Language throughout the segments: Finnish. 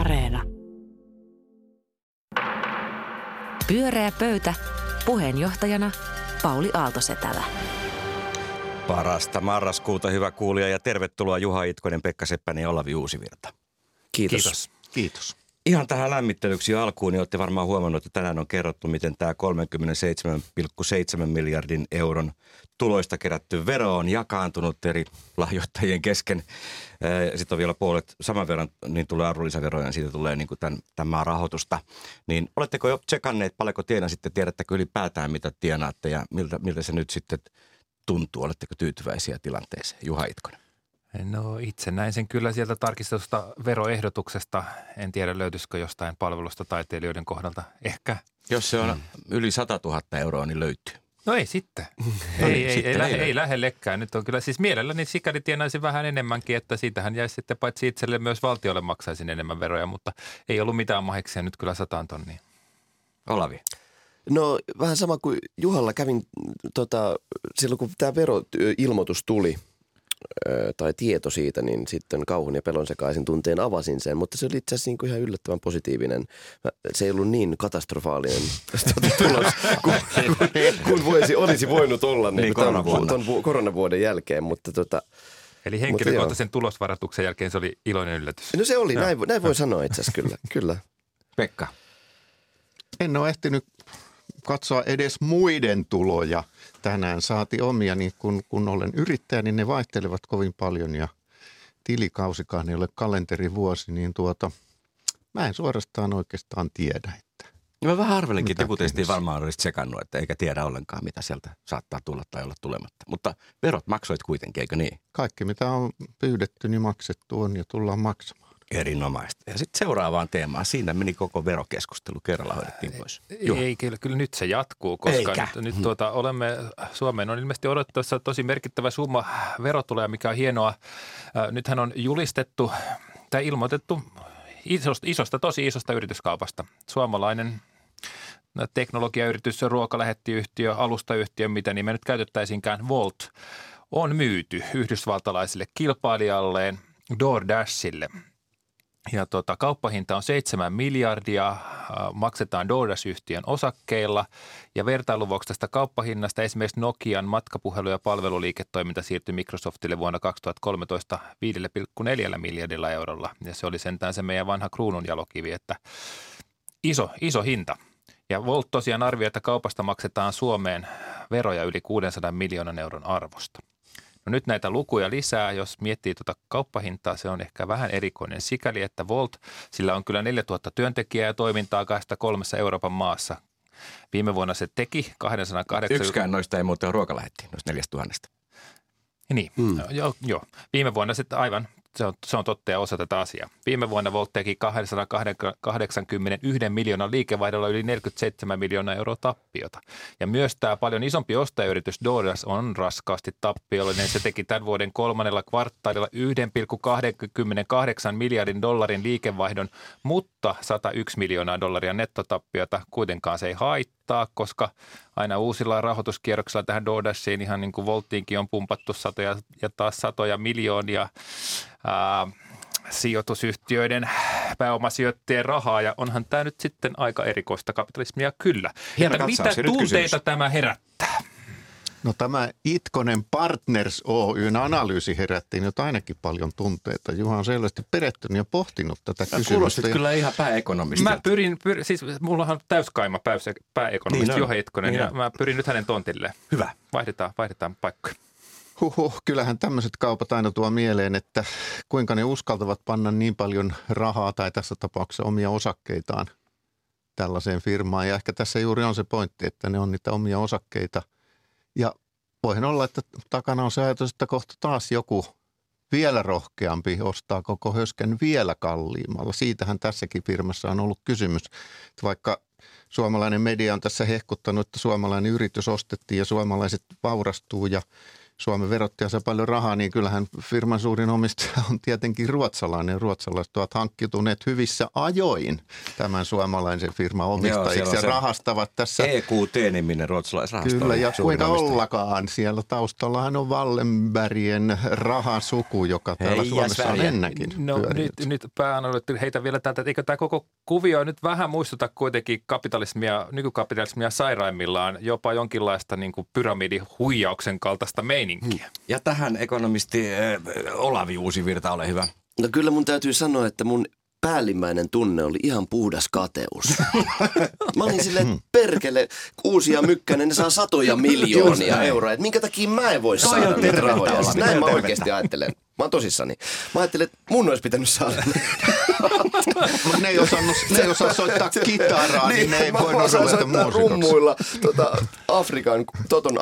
Areena. Pyöreä pöytä. Puheenjohtajana Pauli Aalto-Setälä. Parasta marraskuuta, hyvä kuulija, ja tervetuloa Juha Itkonen, Pekka Seppänen ja Olavi Uusivirta. Kiitos. Kiitos. Ihan tähän lämmittelyksi alkuun, niin olette varmaan huomannut, että tänään on kerrottu, miten tämä 37,7 miljardin euron tuloista kerätty vero on jakaantunut eri lahjoittajien kesken. Sitten on vielä puolet saman verran, niin tulee arvonlisäveroja ja siitä tulee niin kuin tämän maan rahoitusta. Niin oletteko jo tsekanneet, paljonko tienasitte, tiedättekö ylipäätään mitä tienaatte ja miltä se nyt sitten tuntuu? Oletteko tyytyväisiä tilanteeseen? Juha Itkonen. No itse näin sen kyllä sieltä tarkistetusta veroehdotuksesta. En tiedä löytyisikö jostain palvelusta taiteilijoiden kohdalta. Ehkä. Jos se on yli 100 000 €, niin löytyy. No ei sitten. ei lähellekään. Nyt on kyllä siis mielelläni sikäli tienaisin vähän enemmänkin, että siitähän jäisi sitten paitsi itselle myös valtiolle maksaisin enemmän veroja, mutta ei ollut mitään mahiksia nyt kyllä 100 000. Olavi. No vähän sama kuin Juhalla kävin silloin kun tämä veroilmoitus tuli. Tai tieto siitä, niin sitten kauhun ja pelon sekaisin tunteen avasin sen, mutta se oli itse asiassa niin kuin ihan yllättävän positiivinen. Se ei ollut niin katastrofaalinen tulos kun olisi voinut olla niin tämän koronavuoden jälkeen, mutta Eli henkilökohtaisen tulosvaratuksen jälkeen se oli iloinen yllätys. No se oli, näin voi sanoa itse asiassa kyllä. Pekka. En ole ehtinyt katsoa edes muiden tuloja tänään, saati omia, niin kun olen yrittäjä, niin ne vaihtelevat kovin paljon ja tilikausikaan ei ole kalenterivuosi, niin mä en suorastaan oikeastaan tiedä. Että mä vähän arvelinkin, että joku teistä varmaan olisi tsekannut, että eikä tiedä ollenkaan, mitä sieltä saattaa tulla tai olla tulematta, mutta verot maksoit kuitenkin, eikö niin? Kaikki, mitä on pyydetty, niin maksettu on ja tullaan maksamaan. Erinomaista. Ja sitten seuraavaan teemaan. Siinä meni koko verokeskustelu. Kerralla hoidettiin pois. Ei, kyllä nyt se jatkuu, koska nyt olemme Suomeen. On ilmeisesti odottavassa tosi merkittävä summa verotuloja, mikä on hienoa. Nythän on julistettu tai ilmoitettu tosi isosta yrityskaupasta. Suomalainen teknologiayritys, ruokalähettiyhtiö, alustayhtiö, mitä nimeä nyt käytettäisiinkään, Wolt, on myyty yhdysvaltalaiselle kilpailijalleen DoorDashille. Ja kauppahinta on 7 miljardia, maksetaan DoorDash-yhtiön osakkeilla ja vertailuvuoksi tästä kauppahinnasta esimerkiksi Nokian matkapuhelu- ja palveluliiketoiminta siirtyi Microsoftille vuonna 2013 $5,4 miljardilla ja se oli sentään se meidän vanha kruununjalokivi, että iso hinta. Ja Wolt tosiaan arvioi, että kaupasta maksetaan Suomeen veroja yli 600 miljoonan € arvosta. No nyt näitä lukuja lisää, jos miettii kauppahintaa, se on ehkä vähän erikoinen sikäli, että Wolt, sillä on kyllä 4000 työntekijää ja toimintaa 23 Euroopan maassa. Viime vuonna se teki 280... Yksikään noista ei muuten ruokalähettiin, noista 4000. Niin, joo. Viime vuonna sitten se on totta ja osa tätä asiaa. Viime vuonna Wolt teki 281 miljoonan liikevaihdolla yli 47 miljoonaa € tappiota. Ja myös tämä paljon isompi ostajayritys DoorDash on raskaasti tappiollinen. Se teki tämän vuoden kolmannella kvartaalilla $1,28 miljardin liikevaihdon, mutta $101 miljoonaa nettotappiota. Kuitenkaan se ei haittaa, koska aina uusilla rahoituskierroksilla tähän DoorDashiin ihan niin kuin Woltiinkin on pumpattu satoja ja taas satoja miljoonia sijoitusyhtiöiden pääomasijoittajien rahaa, ja onhan tämä nyt sitten aika erikoista kapitalismia kyllä. Että mitä tunteita tämä herättää? No tämä Itkonen Partners Oyn analyysi herätti nyt ainakin paljon tunteita. Juha on selvästi perehtynyt ja pohtinut tätä kysymystä. Kuulostit kyllä ihan pääekonomistilta. Mä siis mullahan täyskaima pääekonomisti niin Juha Itkonen, niin ja mä pyrin nyt hänen tontilleen. Hyvä. Vaihdetaan paikkoja. Huhhuh, kyllähän tämmöiset kaupat aina tuo mieleen, että kuinka ne uskaltavat panna niin paljon rahaa tai tässä tapauksessa omia osakkeitaan tällaiseen firmaan. Ja ehkä tässä juuri on se pointti, että ne on niitä omia osakkeita. Ja voihan olla, että takana on se ajatus, että kohta taas joku vielä rohkeampi ostaa koko höskän vielä kalliimmalla. Siitähän tässäkin firmassa on ollut kysymys, että vaikka suomalainen media on tässä hehkuttanut, että suomalainen yritys ostettiin ja suomalaiset vaurastuu ja Suomen verottaja saa paljon rahaa, niin kyllähän firman suurin omistaja on tietenkin ruotsalainen. Ruotsalaiset ovat hankkiutuneet hyvissä ajoin tämän suomalaisen firman omistajiksi ja rahastavat tässä. EQT-niminen ruotsalaisrahasto. Kyllä, ja kuinka ollakaan. Siellä taustallahan on Wallenbergien rahasuku, joka täällä Suomessa on ennenkin. No nyt päähän olette heitä vielä täältä, että eikö tämä koko kuvio nyt vähän muistuta kuitenkin kapitalismia, nykykapitalismia sairaimmillaan, jopa jonkinlaista niin kuin pyramidihuijauksen kaltaista meininkiä. Ja tähän ekonomisti Olavi Uusivirta, ole hyvä. No kyllä mun täytyy sanoa, että mun päällimmäinen tunne oli ihan puhdas kateus. Mä olin silleen, perkele, Kuusi ja Mykkänen, ne saa satoja miljoonia euroa. Et minkä takia mä en voi saada niitä rahoja? Näin mä oikeasti ajattelen. Mä oon tosissani. Mä ajattelin, että mun olisi pitänyt saada. ne ei osaa soittaa kitaraa, niin ne ei voinut ruveta muusikoksi. Rummuilla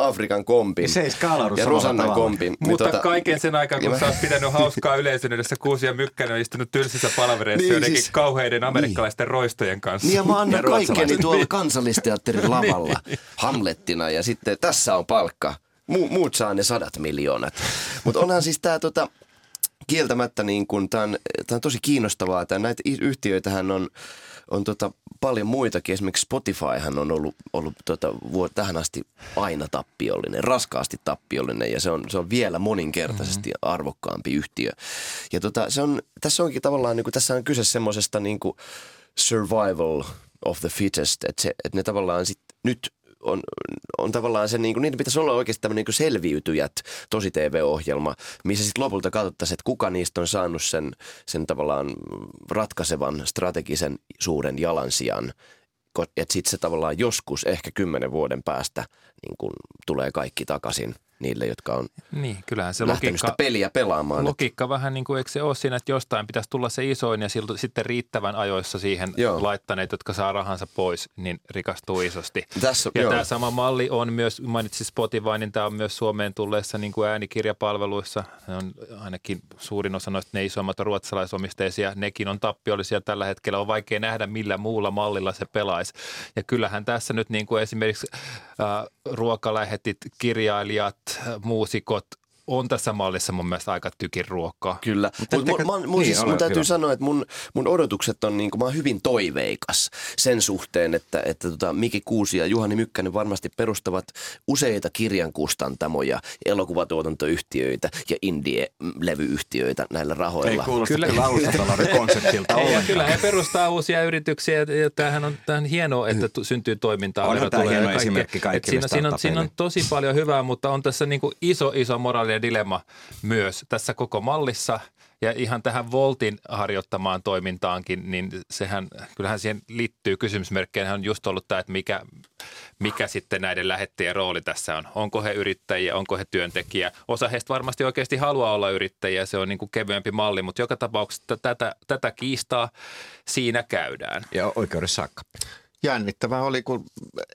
Afrikan kompin. Se ei skaalaudut ja Rosannan kompin. Mutta kaiken sen aikaan, kun sä oot pitänyt hauskaa yleisön edessä, Kuusi ja Mykkänen on istunut tylsissä palavereissa niin, jotenkin siis, kauheiden amerikkalaisten roistojen kanssa. Niin, ja mä annan kaikkeni tuolla Kansallisteatterin lavalla Hamlettina ja sitten tässä on palkka. Muut saa ne 100 miljoonat. Mutta onhan siis tämä kieltämättä, niin kun tää on tosi kiinnostavaa. Näitä yhtiöitähän on paljon muitakin. Esimerkiksi Spotifyhan on ollut tähän asti aina tappiollinen, raskaasti tappiollinen ja se on vielä moninkertaisesti arvokkaampi yhtiö. Ja tässä onkin tavallaan, niin kun, tässä on kyse semmoisesta niin kun survival of the fittest, että ne tavallaan sit nyt on tavallaan se, niin kuin, niitä pitäisi olla oikeasti tämmöinen niin selviytyjät tosi TV-ohjelma, missä sitten lopulta katsottaisiin, että kuka niistä on saanut sen tavallaan ratkaisevan strategisen suuren jalansijan. Että sitten se tavallaan joskus ehkä 10 vuoden päästä niin kuin, tulee kaikki takaisin niille, jotka on lähtenyt sitä peliä pelaamaan. Logiikka vähän niin kuin, eikö se ole siinä, että jostain pitäisi tulla se isoin ja sitten riittävän ajoissa siihen laittaneet, jotka saa rahansa pois, niin rikastuu isosti. Ja tämä sama malli on myös, mainitsin Spotify, niin tämä on myös Suomeen tulleessa niin kuin äänikirjapalveluissa. Ne on ainakin suurin osa noista ne isommat ruotsalaisomisteisia, nekin on tappiollisia tällä hetkellä. On vaikea nähdä, millä muulla mallilla se pelaisi. Ja kyllähän tässä nyt niin kuin esimerkiksi ruokalähetit, kirjailijat, muusikot on tässä mallissa mun mielestä aika tykin ruokaa. Kyllä, mutta mun täytyy sanoa, että mun odotukset on, niin kuin, mä oon hyvin toiveikas sen suhteen, että Miki Kuusi ja Juhani Mykkänen varmasti perustavat useita kirjankustantamoja, elokuvatuotantoyhtiöitä ja indie-levyyhtiöitä näillä rahoilla. Ei kuulosta kyllä konseptilta ollenkaan. Kyllä he perustaa uusia yrityksiä ja tämähän on hienoa, että syntyy toimintaa. Onhan tämä hieno esimerkki kaikille startupeille. Siinä on tosi paljon hyvää, mutta on tässä niin kuin iso moraali ja dilemma myös tässä koko mallissa ja ihan tähän Woltin harjoittamaan toimintaankin, niin kyllähän siihen liittyy kysymysmerkkejä. Hän on just ollut tämä, että mikä sitten näiden lähettäjien rooli tässä on. Onko he yrittäjiä, onko he työntekijä? Osa heistä varmasti oikeasti haluaa olla yrittäjiä, se on niin kuin kevyempi malli, mutta joka tapauksessa tätä kiistaa siinä käydään. Ja oikeudessa saakka. Jännittävää oli, kun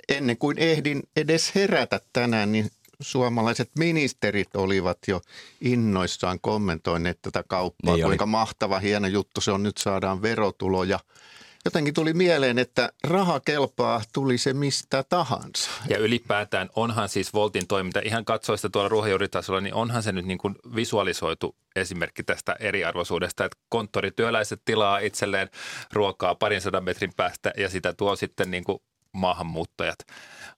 ennen kuin ehdin edes herätä tänään, niin suomalaiset ministerit olivat jo innoissaan kommentoineet tätä kauppaa, kuinka mahtava, hieno juttu se on, nyt saadaan verotuloja. Jotenkin tuli mieleen, että raha kelpaa, tuli se mistä tahansa. Ja ylipäätään onhan siis Woltin toiminta, ihan katsoista tuolla ruohonjuuritasolla, niin onhan se nyt niin kuin visualisoitu esimerkki tästä eriarvoisuudesta, että konttorityöläiset tilaa itselleen ruokaa 200 metrin päästä ja sitä tuo sitten niin kuin maahanmuuttajat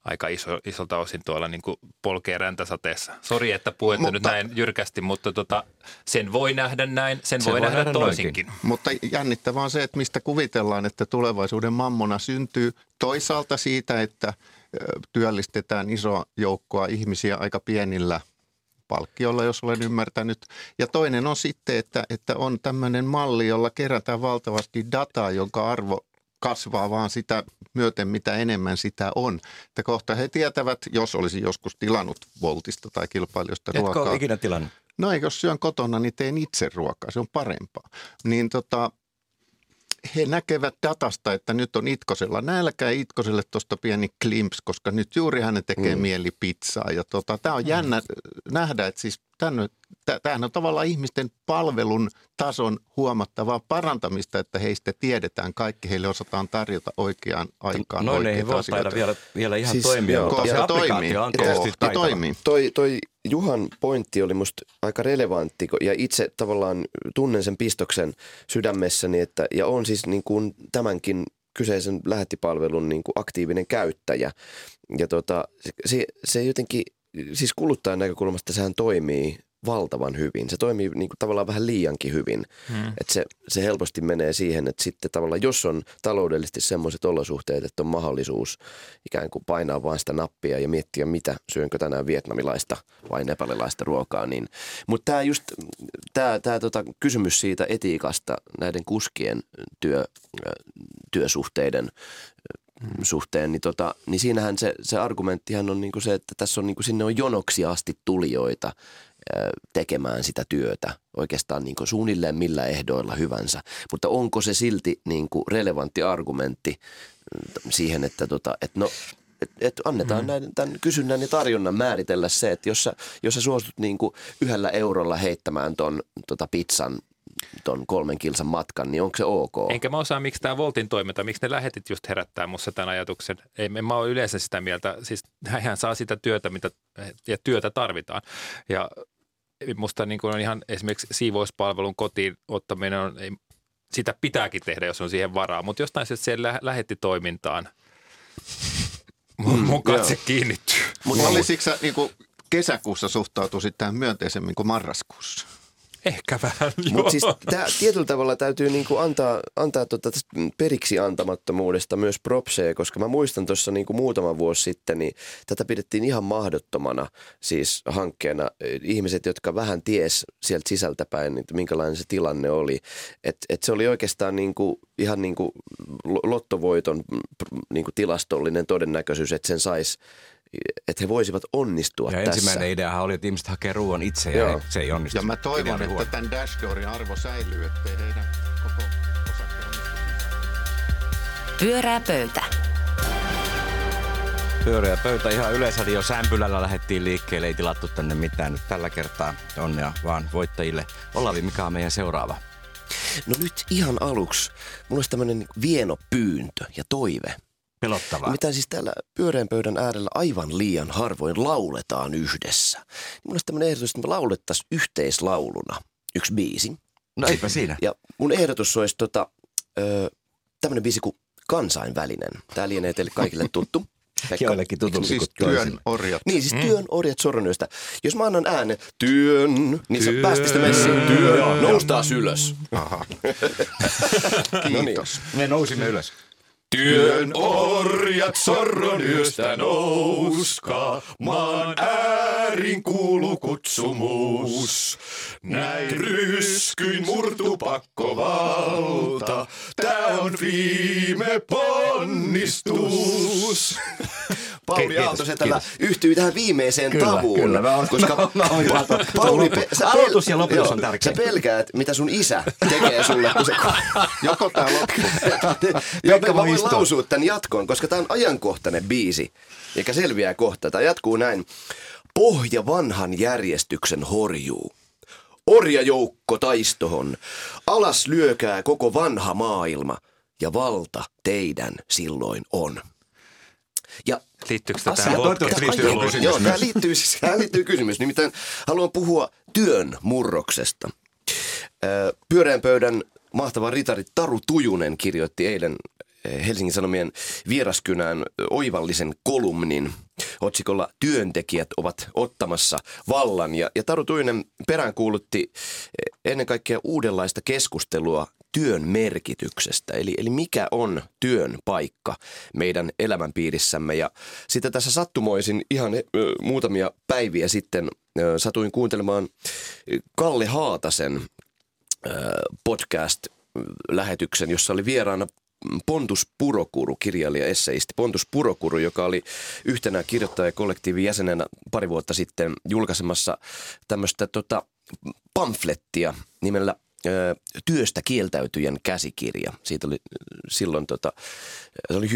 aika isolta osin tuolla niin kuin polkee räntäsateessa. Sori, että puhutte nyt näin jyrkästi, mutta sen voi nähdä näin, sen voi nähdä toisinkin. Noinkin. Mutta jännittävää on se, että mistä kuvitellaan, että tulevaisuuden mammona syntyy toisaalta siitä, että työllistetään isoa joukkoa ihmisiä aika pienillä palkkiolla, jos olen ymmärtänyt. Ja toinen on sitten, että on tämmöinen malli, jolla kerätään valtavasti dataa, jonka arvo kasvaa vaan sitä myöten, mitä enemmän sitä on. Että kohta he tietävät, jos olisi joskus tilannut Woltista tai kilpailijoista ruokaa. Etko ikinä tilannut? No ei, jos syön kotona, niin teen itse ruokaa. Se on parempaa. Niin he näkevät datasta, että nyt on Itkosella nälkä, Itkoselle tuosta pieni klimps, koska nyt juuri hänen tekee mieli pizzaa. Ja tämä on jännä nähdä, että siis tämähän on tavallaan ihmisten palvelun tason huomattavaa parantamista, että heistä tiedetään kaikki, heille osataan tarjota oikeaan aikaan oikeita asioita. Noin ei voi vielä ihan siis toimia, mutta se applikaatio on tietysti taitava. Toimii. Toi Juhan pointti oli musta aika relevantti ja itse tavallaan tunnen sen pistoksen sydämessäni, että ja on siis niin kuin tämänkin kyseisen lähettipalvelun niin kuin aktiivinen käyttäjä. Ja se jotenkin, siis kuluttajan näkökulmasta sehän toimii valtavan hyvin. Se toimii niin kuin tavallaan vähän liiankin hyvin. Että se helposti menee siihen, että sitten tavallaan jos on taloudellisesti semmoiset olosuhteet, että on mahdollisuus ikään kuin painaa vaan sitä nappia ja miettiä, mitä syönkö tänään vietnamilaista vai nepalilaista ruokaa. Niin. Mutta tämä just kysymys siitä etiikasta näiden kuskien työsuhteiden suhteen, niin, niin siinähän se argumenttihan on niin kuin se, että tässä on niin kuin sinne on jonoksi asti tulijoita tekemään sitä työtä oikeastaan niin kuin suunnilleen millä ehdoilla hyvänsä. Mutta onko se silti niin kuin relevantti argumentti siihen, että annetaan tämän kysynnän ja tarjonnan määritellä se, että jos sä suostut niin kuin 1 eurolla heittämään ton pizzan, ton 3 kilsan matkan, niin onko se ok? Enkä mä osaa, miksi tämä Woltin toiminta, miksi ne lähetit just herättää musta tämän ajatuksen. En mä ole yleensä sitä mieltä, siis hän saa sitä työtä, mitä ja työtä tarvitaan. Ja musta niin kuin on ihan esimerkiksi siivouspalvelun kotiin ottaminen, sitä pitääkin tehdä, jos on siihen varaa, mutta jostain se siellä lähettitoimintaan mun katse kiinnittyy. Mutta olisiko sä niin kuin kesäkuussa suhtautuisit tähän myönteisemmin kuin marraskuussa? Ehkä vähän, joo. Mutta siis tietyllä tavalla täytyy niinku antaa periksi antamattomuudesta myös propseja, koska mä muistan tuossa niinku muutama vuosi sitten, niin tätä pidettiin ihan mahdottomana siis hankkeena. Ihmiset, jotka vähän ties sieltä sisältäpäin, että minkälainen se tilanne oli. Et se oli oikeastaan niinku, ihan niinku lottovoiton niinku tilastollinen todennäköisyys, että sen saisi, että he voisivat onnistua ja tässä. Ensimmäinen ideahan oli, että ihmiset hakee ruoan itse ja se ei onnistu. Ja mä toivon, että tämän dashboardin arvo säilyy, ettei heidän koko osakkeen onnistu. Pyörää pöytä. Pyörää pöytä. Ihan Yleisradio Sämpylällä lähdettiin liikkeelle. Ei tilattu tänne mitään nyt tällä kertaa. Onnea vaan voittajille. Olavi, mikä on meidän seuraava? No nyt ihan aluksi. Mulla olisi tämmöinen vienopyyntö ja toive. Pelottavaa. Mitä siis täällä pyöreän pöydän äärellä aivan liian harvoin lauletaan yhdessä. Mulla olisi tämmöinen ehdotus, että me laulettaisiin yhteislauluna yksi biisi. No eipä siinä. Ja mun ehdotus olisi tämmöinen biisi kuin Kansainvälinen. Tää lienee teille kaikille tuttu. Joillekin tutumpi siis kuin Työn orjat. Niin, siis Työn orjat Soronyöstä. Jos mä annan äänen työn, niin sä päästä sitä messiin työn. Noustaas ylös. Aha. Kiitos. Me nousimme ylös. Työn orjat sorron yöstä nouskaa, maan äärin kuulu kutsumus. Näin ryskyin murtu pakkovalta, tää on viime ponnistus. Pauli Aalto-Setälä yhtyy tähän viimeiseen tavuun, koska Pauli, aloitus ja lopetus on tärkeä. Sä pelkäät, mitä sun isä tekee sulle, kun se joko tää loppuu. Pekka, mä voin lausua tän jatkoon, koska tää on ajankohtainen biisi, eikä selviää kohta. Tää jatkuu näin. Pohja vanhan järjestyksen horjuu. Orjajoukko taistohon. Alas lyökää koko vanha maailma ja valta teidän silloin on. Ja liittyykö tähän kysymys? Joo, tämä liittyy kysymys. Nimittäin haluan puhua työn murroksesta. Pyöreän pöydän mahtava ritari Taru Tujunen kirjoitti eilen Helsingin Sanomien Vieraskynään oivallisen kolumnin otsikolla Työntekijät ovat ottamassa vallan. Ja Taru Tujunen peräänkuulutti ennen kaikkea uudenlaista keskustelua työn merkityksestä, eli mikä on työn paikka meidän elämänpiirissämme. Ja sitä tässä sattumoisin ihan muutamia päiviä sitten satuin kuuntelemaan Kalle Haatasen podcast-lähetyksen, jossa oli vieraana Pontus Purokuru, kirjailija, esseisti. Pontus Purokuru, joka oli yhtenä kirjoittajakollektiivin jäsenenä pari vuotta sitten julkaisemassa tämmöistä pamflettia nimellä Työstä kieltäytyjän käsikirja. Siitä oli silloin, se oli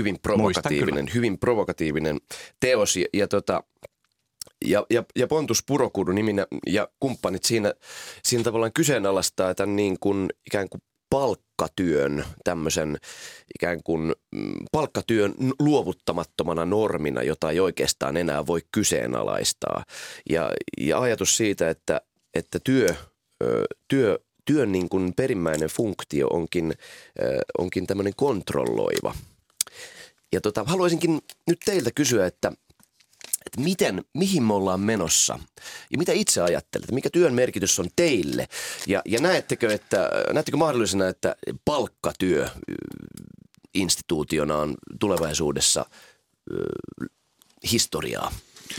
hyvin provokatiivinen teos ja Pontus Purokuru niminen ja kumppanit siinä tavallaan kyseenalaistaa tämän niin kuin ikään kuin palkkatyön, tämmöisen ikään kuin palkkatyön luovuttamattomana normina, jota ei oikeastaan enää voi kyseenalaistaa. Ja ajatus siitä, että työn niin kuin perimmäinen funktio onkin tämmöinen kontrolloiva. Ja haluaisinkin nyt teiltä kysyä, että mihin me ollaan menossa ja mitä itse ajattelet, mikä työn merkitys on teille ja näettekö mahdollisena, että palkkatyö instituutiona on tulevaisuudessa historiaa?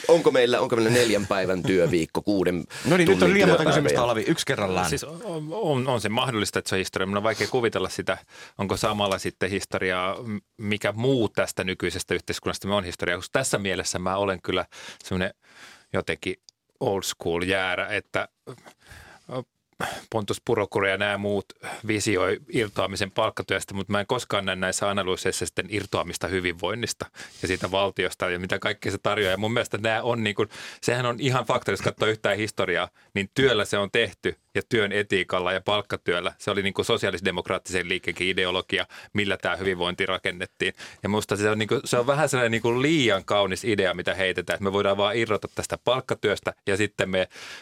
Onko meillä 4 päivän työviikko, 6 No niin, nyt on liian monta kysymystä, Olavi, yksi kerrallaan. Siis on se mahdollista, että se on historia. Minun on vaikea kuvitella sitä, onko samalla sitten historiaa, mikä muu tästä nykyisestä yhteiskunnasta me on historiaa. Koska tässä mielessä mä olen kyllä semmoinen jotenkin old school jäärä, että Pontus Purokuru ja nämä muut visioi irtoamisen palkkatyöstä, mutta mä en koskaan näe näissä analyyseissa sitten irtoamista hyvinvoinnista ja siitä valtiosta ja mitä kaikkea se tarjoaa. Ja mun mielestä nämä on niin kuin, sehän on ihan fakta, jos katsoo yhtään historiaa, niin työllä se on tehty ja työn etiikalla ja palkkatyöllä. Se oli niin kuin sosiaalidemokraattisen liikkeenkin ideologia, millä tämä hyvinvointi rakennettiin. Ja musta se on, niin kuin, se on vähän sellainen niin kuin liian kaunis idea, mitä heitetään, että me voidaan vaan irrota tästä palkkatyöstä ja sitten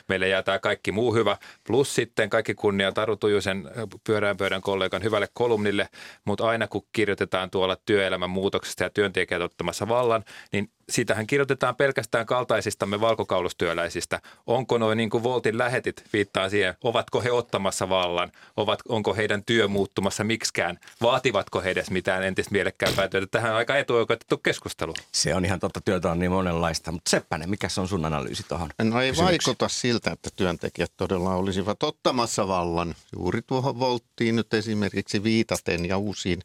meille jää tämä kaikki muu hyvä plus sitten kaikki kunnia Taru Tujusen pyörään kollegan hyvälle kolumnille, mutta aina kun kirjoitetaan tuolla työelämän muutoksesta ja työntekijät ottamassa vallan, niin siitähän kirjoitetaan pelkästään kaltaisistamme valkokaulustyöläisistä. Onko noin niin kuin Woltin lähetit, viittaan siihen, ovatko he ottamassa vallan, onko heidän työ muuttumassa miksikään, vaativatko he edes mitään entistä mielekkäämpää työtä. Tähän on aika etuoikeutettu keskustelu. Se on ihan totta, työtä on niin monenlaista, mutta Seppänen, mikä se on sun analyysi tuohon? No ei vaikuta siltä, että työntekijät todella olisivat ottamassa vallan juuri tuohon Wolttiin nyt esimerkiksi viitaten ja uusiin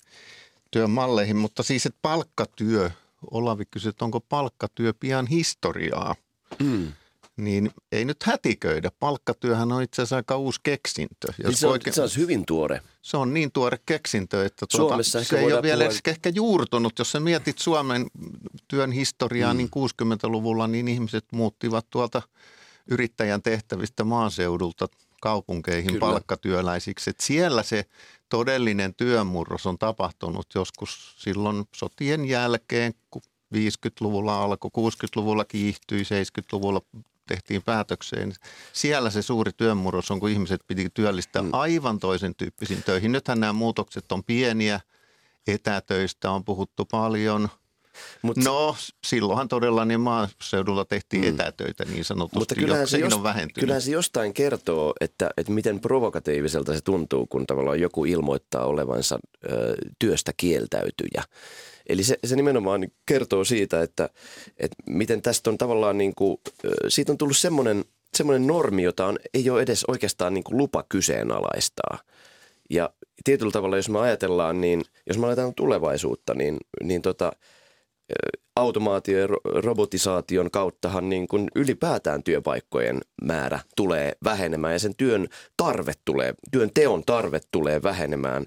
työmalleihin, mutta siis että palkkatyö, Olavi kysyi, että onko palkkatyö pian historiaa, niin ei nyt hätiköidä. Palkkatyöhän on itse asiassa aika uusi keksintö. Se on hyvin tuore. Se on niin tuore keksintö, että se ei ole vielä ehkä juurtunut. Jos sä mietit Suomen työn historiaa, niin 60-luvulla niin ihmiset muuttivat tuolta yrittäjän tehtävistä maaseudulta kaupunkeihin palkkatyöläisiksi. Että siellä se todellinen työmurros on tapahtunut joskus silloin sotien jälkeen, kun 50-luvulla alkoi, 60-luvulla kiihtyi, 70-luvulla tehtiin päätökseen. Siellä se suuri työmurros on, kun ihmiset piti työllistää aivan toisen tyyppisiin töihin. Nythän nämä muutokset on pieniä, etätöistä on puhuttu paljon. No, silloinhan todella niin maaseudulla tehtiin etätöitä niin sanotusti, mutta on vähentynyt. Kyllähän se jostain kertoo, että miten provokatiiviselta se tuntuu, kun tavallaan joku ilmoittaa olevansa työstä kieltäytyjä. Eli se nimenomaan kertoo siitä, että miten tästä on tavallaan niin kuin, siitä on tullut semmoinen normi, jota ei ole edes oikeastaan niin kuin lupa kyseenalaistaa. Ja tietyllä tavalla, jos me ajatellaan, niin jos me ajatellaan tulevaisuutta, niin automaatio- ja robotisaation kauttahan niin kuin ylipäätään työpaikkojen määrä tulee vähenemään ja sen työn teon tarve tulee vähenemään.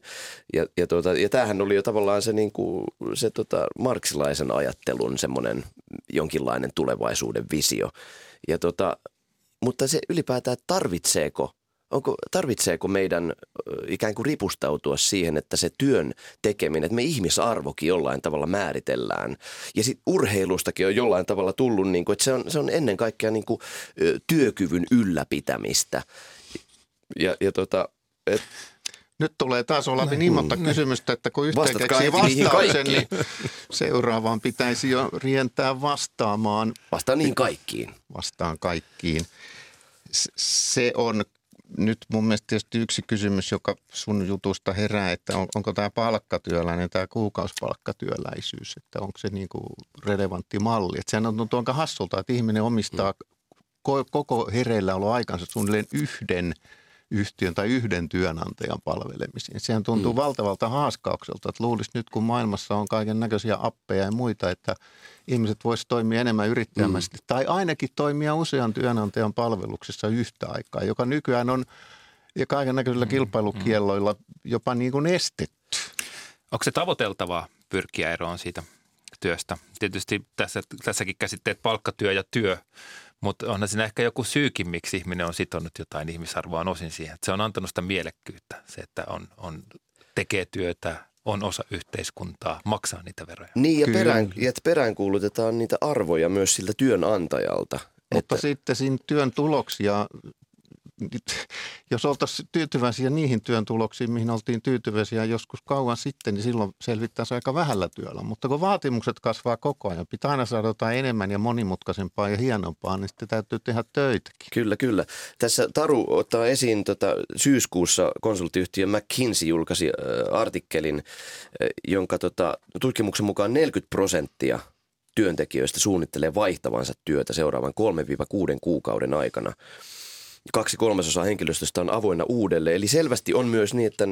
Ja tämähän oli jo tavallaan se, niin kuin, se marxilaisen ajattelun semmoinen jonkinlainen tulevaisuuden visio. Mutta se ylipäätään tarvitseeko meidän ikään kuin ripustautua siihen, että se työn tekeminen, että me ihmisarvokin jollain tavalla määritellään. Ja sitten urheilustakin on jollain tavalla tullut, niin kuin, että se on ennen kaikkea niin kuin, työkyvyn ylläpitämistä. Nyt tulee taas Olavi niin monta kysymystä, että kun yhtä keksii vastauksen, niin seuraavaan pitäisi jo rientää vastaamaan. Vastaan niihin kaikkiin. Vastaan kaikkiin. Se on... Nyt mun mielestä tietysti yksi kysymys, joka sun jutusta herää, että onko tämä palkkatyöläinen, tämä kuukausipalkkatyöläisyys, että onko se niin kuin relevantti malli. Että sehän on tuonkaan hassulta, että ihminen omistaa koko hereilläoloaikansa suunnilleen yhden yhtiön tai yhden työnantajan palvelemisiin. Sehän tuntuu valtavalta haaskaukselta, että luulisi nyt, kun maailmassa on kaiken näköisiä appeja ja muita, että ihmiset voisivat toimia enemmän yrittäjämäisesti tai ainakin toimia usean työnantajan palveluksessa yhtä aikaa, joka nykyään on ja kaiken näköisillä kilpailukielloilla jopa niin kuin estetty. Onko se tavoiteltavaa pyrkiä eroon siitä työstä? Tietysti tässäkin käsitteet palkkatyö ja työ Mutta onhan siinä ehkä joku syykin, miksi ihminen on sitonut jotain ihmisarvoa osin siihen. Että se on antanut sitä mielekkyyttä, se että on tekee työtä, on osa yhteiskuntaa, maksaa niitä veroja. Niin ja peräänkuulutetaan niitä arvoja myös siltä työnantajalta. Mutta että sitten siinä työn tuloksia, jos oltaisiin tyytyväisiä niihin työn tuloksiin, mihin oltiin tyytyväisiä joskus kauan sitten, niin silloin selvittäisiin aika vähällä työllä. Mutta kun vaatimukset kasvaa koko ajan, pitää aina saada jotain enemmän ja monimutkaisempaa ja hienompaa, niin sitten täytyy tehdä töitäkin. Kyllä, kyllä. Tässä Taru ottaa esiin syyskuussa konsulttiyhtiö McKinsey julkaisi artikkelin, jonka tutkimuksen mukaan 40% työntekijöistä suunnittelee vaihtavansa työtä seuraavan 3-6 kuukauden aikana. 2/3 henkilöstöstä on avoinna uudelleen. Eli selvästi on myös niin, että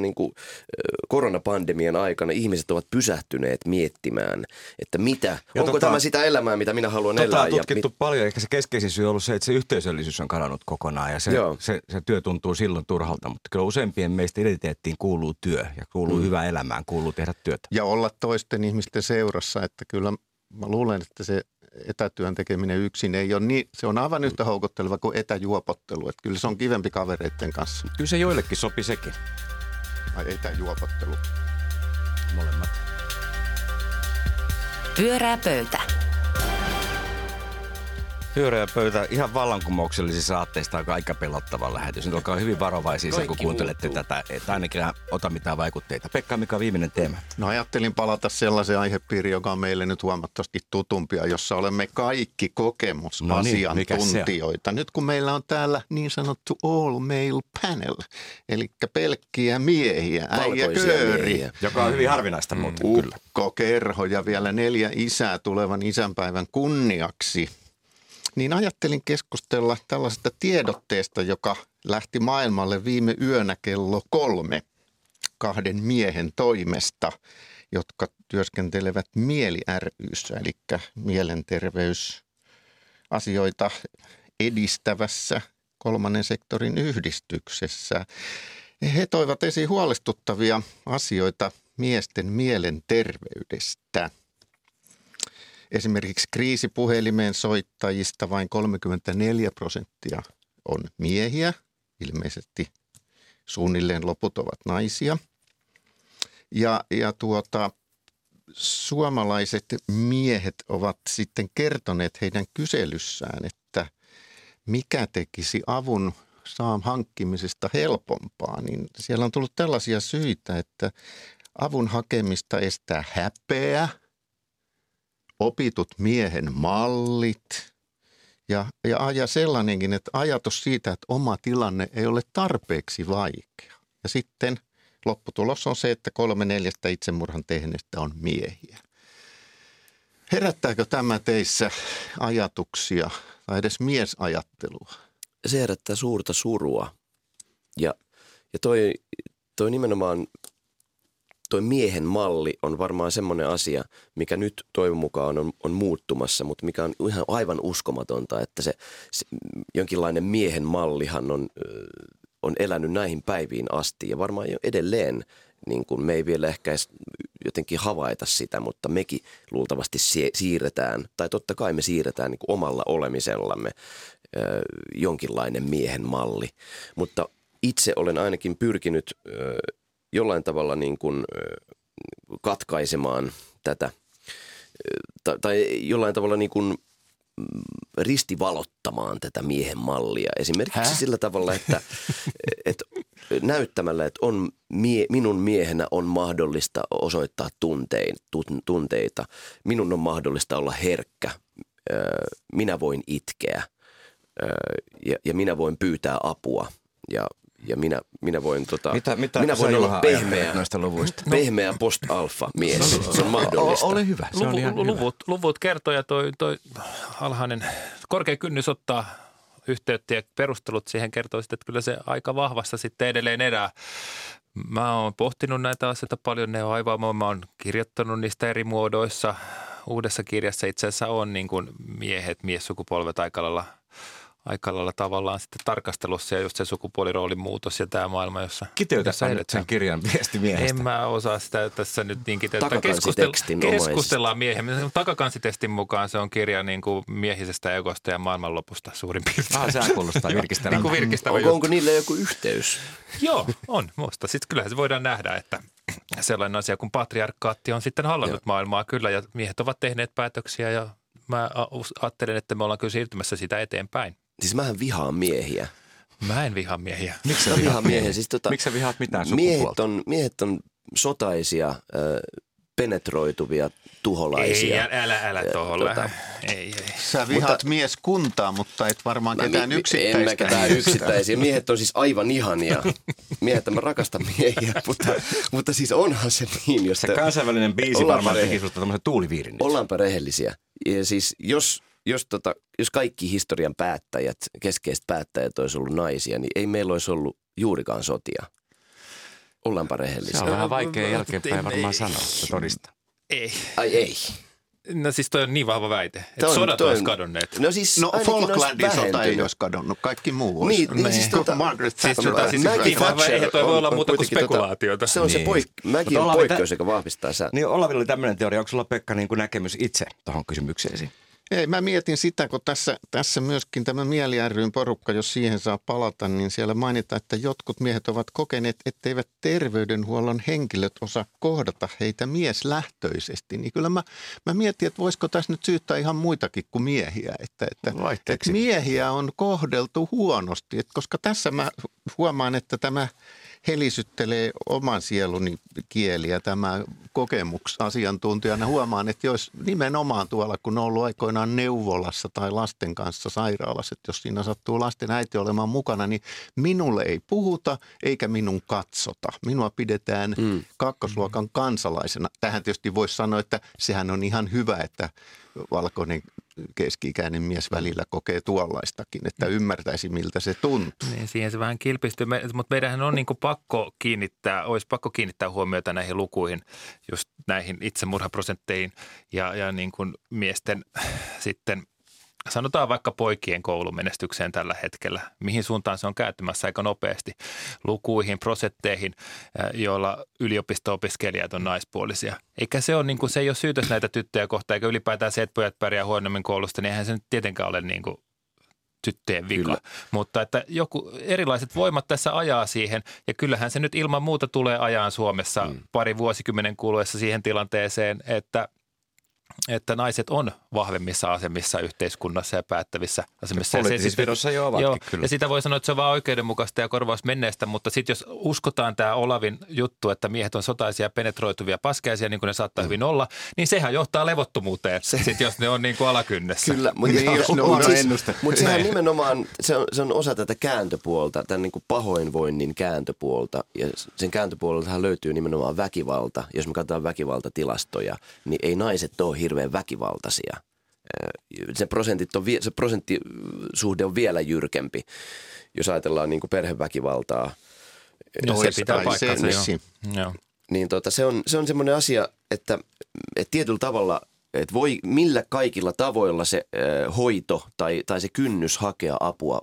koronapandemian aikana ihmiset ovat pysähtyneet miettimään, että mitä, ja onko tämä sitä elämää, mitä minä haluan elää. Tätä on tutkittu paljon. Ehkä se keskeisin syy on ollut se, että se yhteisöllisyys on kadannut kokonaan ja se työ tuntuu silloin turhalta. Mutta kyllä useimpien meistä identiteettiin kuuluu työ ja kuuluu hyvään elämään, kuuluu tehdä työtä. Ja olla toisten ihmisten seurassa, että kyllä mä luulen, että se etätyön tekeminen yksin ei ole niin, se on aivan yhtä houkutteleva kuin etäjuopottelu. Että kyllä se on kivempi kavereiden kanssa. Kyllä se joillekin sopi sekin. Ai etäjuopottelu. Molemmat. Pyörää pöytä. Pyörää pöytä ihan vallankumouksellisissa aatteissa on aika pelottava lähetys. Nyt olkaa hyvin varovaisia, kun kuuntelette tätä, että ainakin ota mitään vaikutteita. Pekka, mikä on viimeinen teema? No ajattelin palata sellaiseen aihepiiriin, joka on meille nyt huomattavasti tutumpia, jossa olemme kaikki kokemusasiantuntijoita. Nyt kun meillä on täällä niin sanottu all male panel, eli pelkkiä miehiä, äijäkööri. Joka on hyvin harvinaista muuten, kyllä. Ukko, kerho ja vielä 4 isää tulevan isänpäivän kunniaksi. Niin ajattelin keskustella tällaisesta tiedotteesta, joka lähti maailmalle viime yönä kello 3 kahden miehen toimesta, jotka työskentelevät Mieli ry:ssä, eli mielenterveysasioita edistävässä kolmannen sektorin yhdistyksessä. He toivat esiin huolestuttavia asioita miesten mielenterveydestä. Esimerkiksi kriisipuhelimeen soittajista vain 34% on miehiä. Ilmeisesti suunnilleen loput ovat naisia. Ja suomalaiset miehet ovat sitten kertoneet heidän kyselyssään, että mikä tekisi avun hankkimisesta helpompaa. Niin siellä on tullut tällaisia syitä, että avun hakemista estää häpeä, opitut miehen mallit ja sellainenkin, että ajatus siitä, että oma tilanne ei ole tarpeeksi vaikea. Ja sitten lopputulos on se, että 3/4 itsemurhan tehneistä on miehiä. Herättääkö tämä teissä ajatuksia tai edes miesajattelua? Se herättää suurta surua ja toi nimenomaan tuo miehen malli on varmaan semmoinen asia, mikä nyt toivon mukaan on muuttumassa, mutta mikä on ihan aivan uskomatonta, että se jonkinlainen miehen mallihan on elänyt näihin päiviin asti ja varmaan jo edelleen, niin kuin me ei vielä ehkä jotenkin havaita sitä, mutta mekin luultavasti siirretään, tai totta kai me siirretään niin kuin omalla olemisellamme jonkinlainen miehen malli, mutta itse olen ainakin pyrkinyt jollain tavalla niin kuin katkaisemaan tätä tai jollain tavalla niin kuin ristivalottamaan tätä miehen mallia. Esimerkiksi sillä tavalla, että näyttämällä, että minun miehenä on mahdollista osoittaa tunteita. Minun on mahdollista olla herkkä. Minä voin itkeä ja minä voin pyytää apua ja minä voin, minä voin olla pehmeä noista luvuista. Pehmeä post-alfa mies. Se on mahdollista. Ole hyvä. Se on ihan luvut kertoo ja toi alhainen korkea kynnys ottaa yhteyttä ja perustelut siihen kertoo sitten, että kyllä se aika vahvassa sitten edelleen elää. Mä oon pohtinut näitä asioita paljon. Ne on aivan, mä oon kirjoittanut niistä eri muodoissa. Uudessa kirjassa itse asiassa on niin kuin miehet, miessukupolvet aika lailla aika lailla tavallaan sitten tarkastelussa ja just se sukupuoliroolin muutos ja tämä maailma, jossa... Kiteytäpä nyt sen kirjan viesti miehestä. En mä osaa sitä tässä nyt niin kiteyttää. Keskustellaan miehemme. Takakansitestin mukaan se on kirja niin kuin miehisestä egosta ja maailmanlopusta suurin piirtein. Ah, sehän kuulostaa virkistävän. Niin kuin virkistävä juttu. Onko niillä joku yhteys? Joo, on musta. Sitten kyllähän se voidaan nähdä, että... Sellainen asia, kun patriarkaatti on sitten hallinnut maailmaa kyllä ja miehet ovat tehneet päätöksiä ja mä ajattelen, että me ollaan kyllä siirtymässä sitä eteenpäin. Siis mähän vihaan miehiä. Mä en vihaa miehiä. Miksi sä vihaat miehiä? Siis miksi sä vihaat mitään sukupuolta? Miehet on sotaisia, penetroituvia tuholaisia. Ei, älä tuohon lähde. Ei. Sä vihaat mieskuntaa, mutta et varmaan ketään yksittäistä. En mä ketään yksittäisiä. Miehet on siis aivan ihania. Miehet, mä rakastan miehiä, mutta siis onhan se niin, jos... Se kansainvälinen biisi varmaan teki susta tämmöisen tuuliviirin. Ollaanpa rehellisiä. Ja siis jos kaikki historian päättäjät, keskeiset päättäjät olisi ollut naisia, niin ei meillä olisi ollut juurikaan sotia. Ollaanpa rehellisiä. Se on vähän vaikea jälkeenpäin varmaan sanoa ja todistaa. Ei. Ai ei. No siis toi on niin vahva väite, että sodat olisi kadonneet. No siis Falklandin sota ei olisi kadonnut, kaikki muu olisi. Niin siis Margaret Thatcher. Siis niin vahva ei toi voi olla muuta kuin spekulaatiota. Se on se poikkeus, joka vahvistaa sää. Niin Olavilla oli tämmöinen teoria, onko sulla Pekka niin kuin näkemys itse tuohon kysymykseesi? Ei, mä mietin sitä, kun tässä myöskin tämä Mieli ry:n porukka, jos siihen saa palata, niin siellä mainitaan, että jotkut miehet ovat kokeneet, etteivät terveydenhuollon henkilöt osaa kohdata heitä mieslähtöisesti. Niin kyllä mä mietin, että voisiko tässä nyt syyttää ihan muitakin kuin miehiä, että miehiä on kohdeltu huonosti. Et koska tässä mä huomaan, että tämä helisyttelee oman sieluni kieliä tämä kokemusasiantuntijana. Huomaan, että jos nimenomaan tuolla, kun on ollut aikoinaan neuvolassa tai lasten kanssa sairaalassa, että jos siinä sattuu lasten äiti olemaan mukana, niin minulle ei puhuta eikä minun katsota. Minua pidetään kakkosluokan kansalaisena. Tähän tietysti voisi sanoa, että sehän on ihan hyvä, että valkoinen keski-ikäinen mies välillä kokee tuollaistakin, että ymmärtäisi, miltä se tuntuu. Niin, siihen se vähän kilpistyy, mutta meidän on niin kuin pakko kiinnittää huomiota näihin lukuihin, just näihin itsemurhaprosentteihin ja niin kuin miesten sitten, sanotaan vaikka poikien koulumenestykseen tällä hetkellä, mihin suuntaan se on kääntymässä aika nopeasti, lukuihin, prosentteihin, joilla yliopisto-opiskelijat on naispuolisia. Eikä se ole, niin kuin, se ei ole syytös näitä tyttöjä kohtaan, eikä ylipäätään se, että pojat pärjää huonommin koulusta, niin eihän se nyt tietenkään ole niin kuin tyttöjen vika. Kyllä. Mutta että joku erilaiset voimat tässä ajaa siihen, ja kyllähän se nyt ilman muuta tulee ajaan Suomessa pari vuosikymmenen kuluessa siihen tilanteeseen, että naiset on vahvemmissa asemissa yhteiskunnassa ja päättävissä asemissa. Poliittisissa virossa jo ovatkin, joo, kyllä. Ja sitä voi sanoa, että se on vaan oikeudenmukaista ja korvaus menneestä, mutta sitten jos uskotaan tämä Olavin juttu, että miehet on sotaisia, penetroituvia, paskaisia, niin kuin ne saattaa hyvin olla, niin sehän johtaa levottomuuteen, sitten jos ne on niin kuin alakynnessä. Kyllä, mutta sehän nimenomaan, se on osa tätä kääntöpuolta, tämän niin kuin pahoinvoinnin kääntöpuolta, ja sen kääntöpuoleltahan löytyy nimenomaan väkivalta. Jos me katsotaan väkivaltatilastoja, niin ei naiset ole hirveän väkivaltaisia. Se prosenttisuhde on vielä jyrkempi, jos ajatellaan niin kuin perheväkivaltaa. No, se pitää paikkansa, joo. Niin se on semmoinen asia, että tietyllä tavalla, että voi millä kaikilla tavoilla se hoito tai se kynnys hakea apua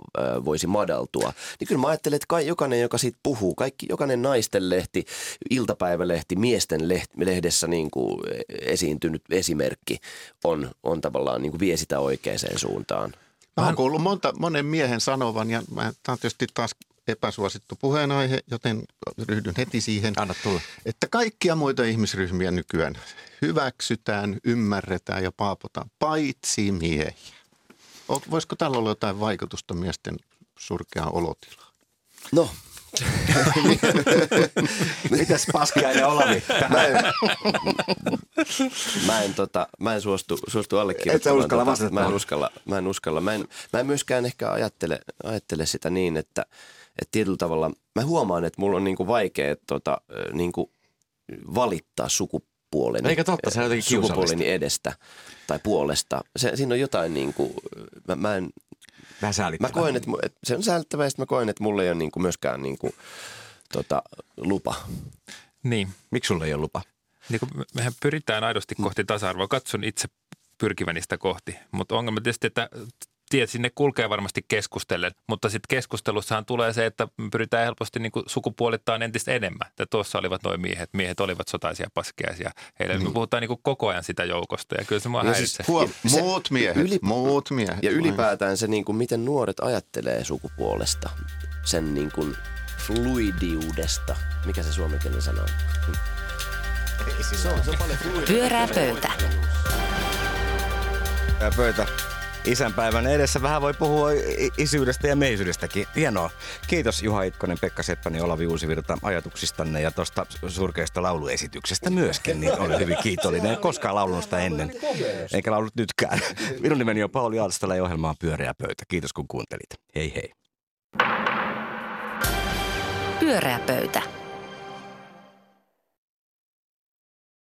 voisi madaltua. Niin kyllä mä ajattelen, että jokainen, joka siitä puhuu, jokainen naistenlehti, iltapäivälehti, miestenlehdessä niin kuin esiintynyt esimerkki on tavallaan niin kuin vie sitä oikeaan suuntaan. Mä oon kuullut monen miehen sanovan, ja tämä on tietysti taas epäsuosittu puheenaihe, joten ryhdyn heti siihen, että kaikkia muita ihmisryhmiä nykyään hyväksytään, ymmärretään ja paapotaan, paitsi miehiä. Voisiko tällä olla jotain vaikutusta miesten surkeaan olotilaan? No. Mitäs paskiainen Olavi? Mä en suostu allekirjoittamaan. Mä en uskalla. Mä en myöskään ehkä ajattele sitä niin, että tietyllä tavalla mä huomaan, että mulla on niinku vaikea niinku valittaa sukupuoleni edestä tai puolesta. Siinä on jotain niinku, mä koen, että se on säälittävää, ja sitten mä koen, että mulla ei ole niinku myöskään niinku, lupa. Niin. Miksi sulla ei ole lupa? Niin kun mehän pyritään aidosti kohti tasa-arvoa. Katson itse pyrkiväni sitä kohti, mutta ongelma tietysti, että tie sinne kulkee varmasti keskustellen, mutta sitten keskustelussahan tulee se, että pyritään helposti niin kuin sukupuolittain entistä enemmän. Että tuossa olivat nuo miehet. Miehet olivat sotaisia paskiaisia. Heillä me puhutaan niin kuin koko ajan sitä joukosta ja kyllä se mua häiritsee. Siis, muut miehet. Ja ylipäätään se, niin kuin, miten nuoret ajattelee sukupuolesta, sen niin kuin fluidiudesta. Mikä se suomen kielen sana on? Se on paljon fluidia. Pyörää pöytä. Pyörää pöytä. Isänpäivän edessä vähän voi puhua isyydestä ja miehisyydestäkin. Hienoa. Kiitos Juha Itkonen, Pekka Seppänen, Olavi Uusivirta ajatuksistanne ja tuosta surkeasta lauluesityksestä myöskin. Niin olen hyvin kiitollinen. En koskaan laulusta ennen, eikä laulut nytkään. Minun nimeni on Pauli Aalto-Setälä ja ohjelma on Pyöreä pöytä. Kiitos kun kuuntelit. Hei hei. Pyöreä pöytä.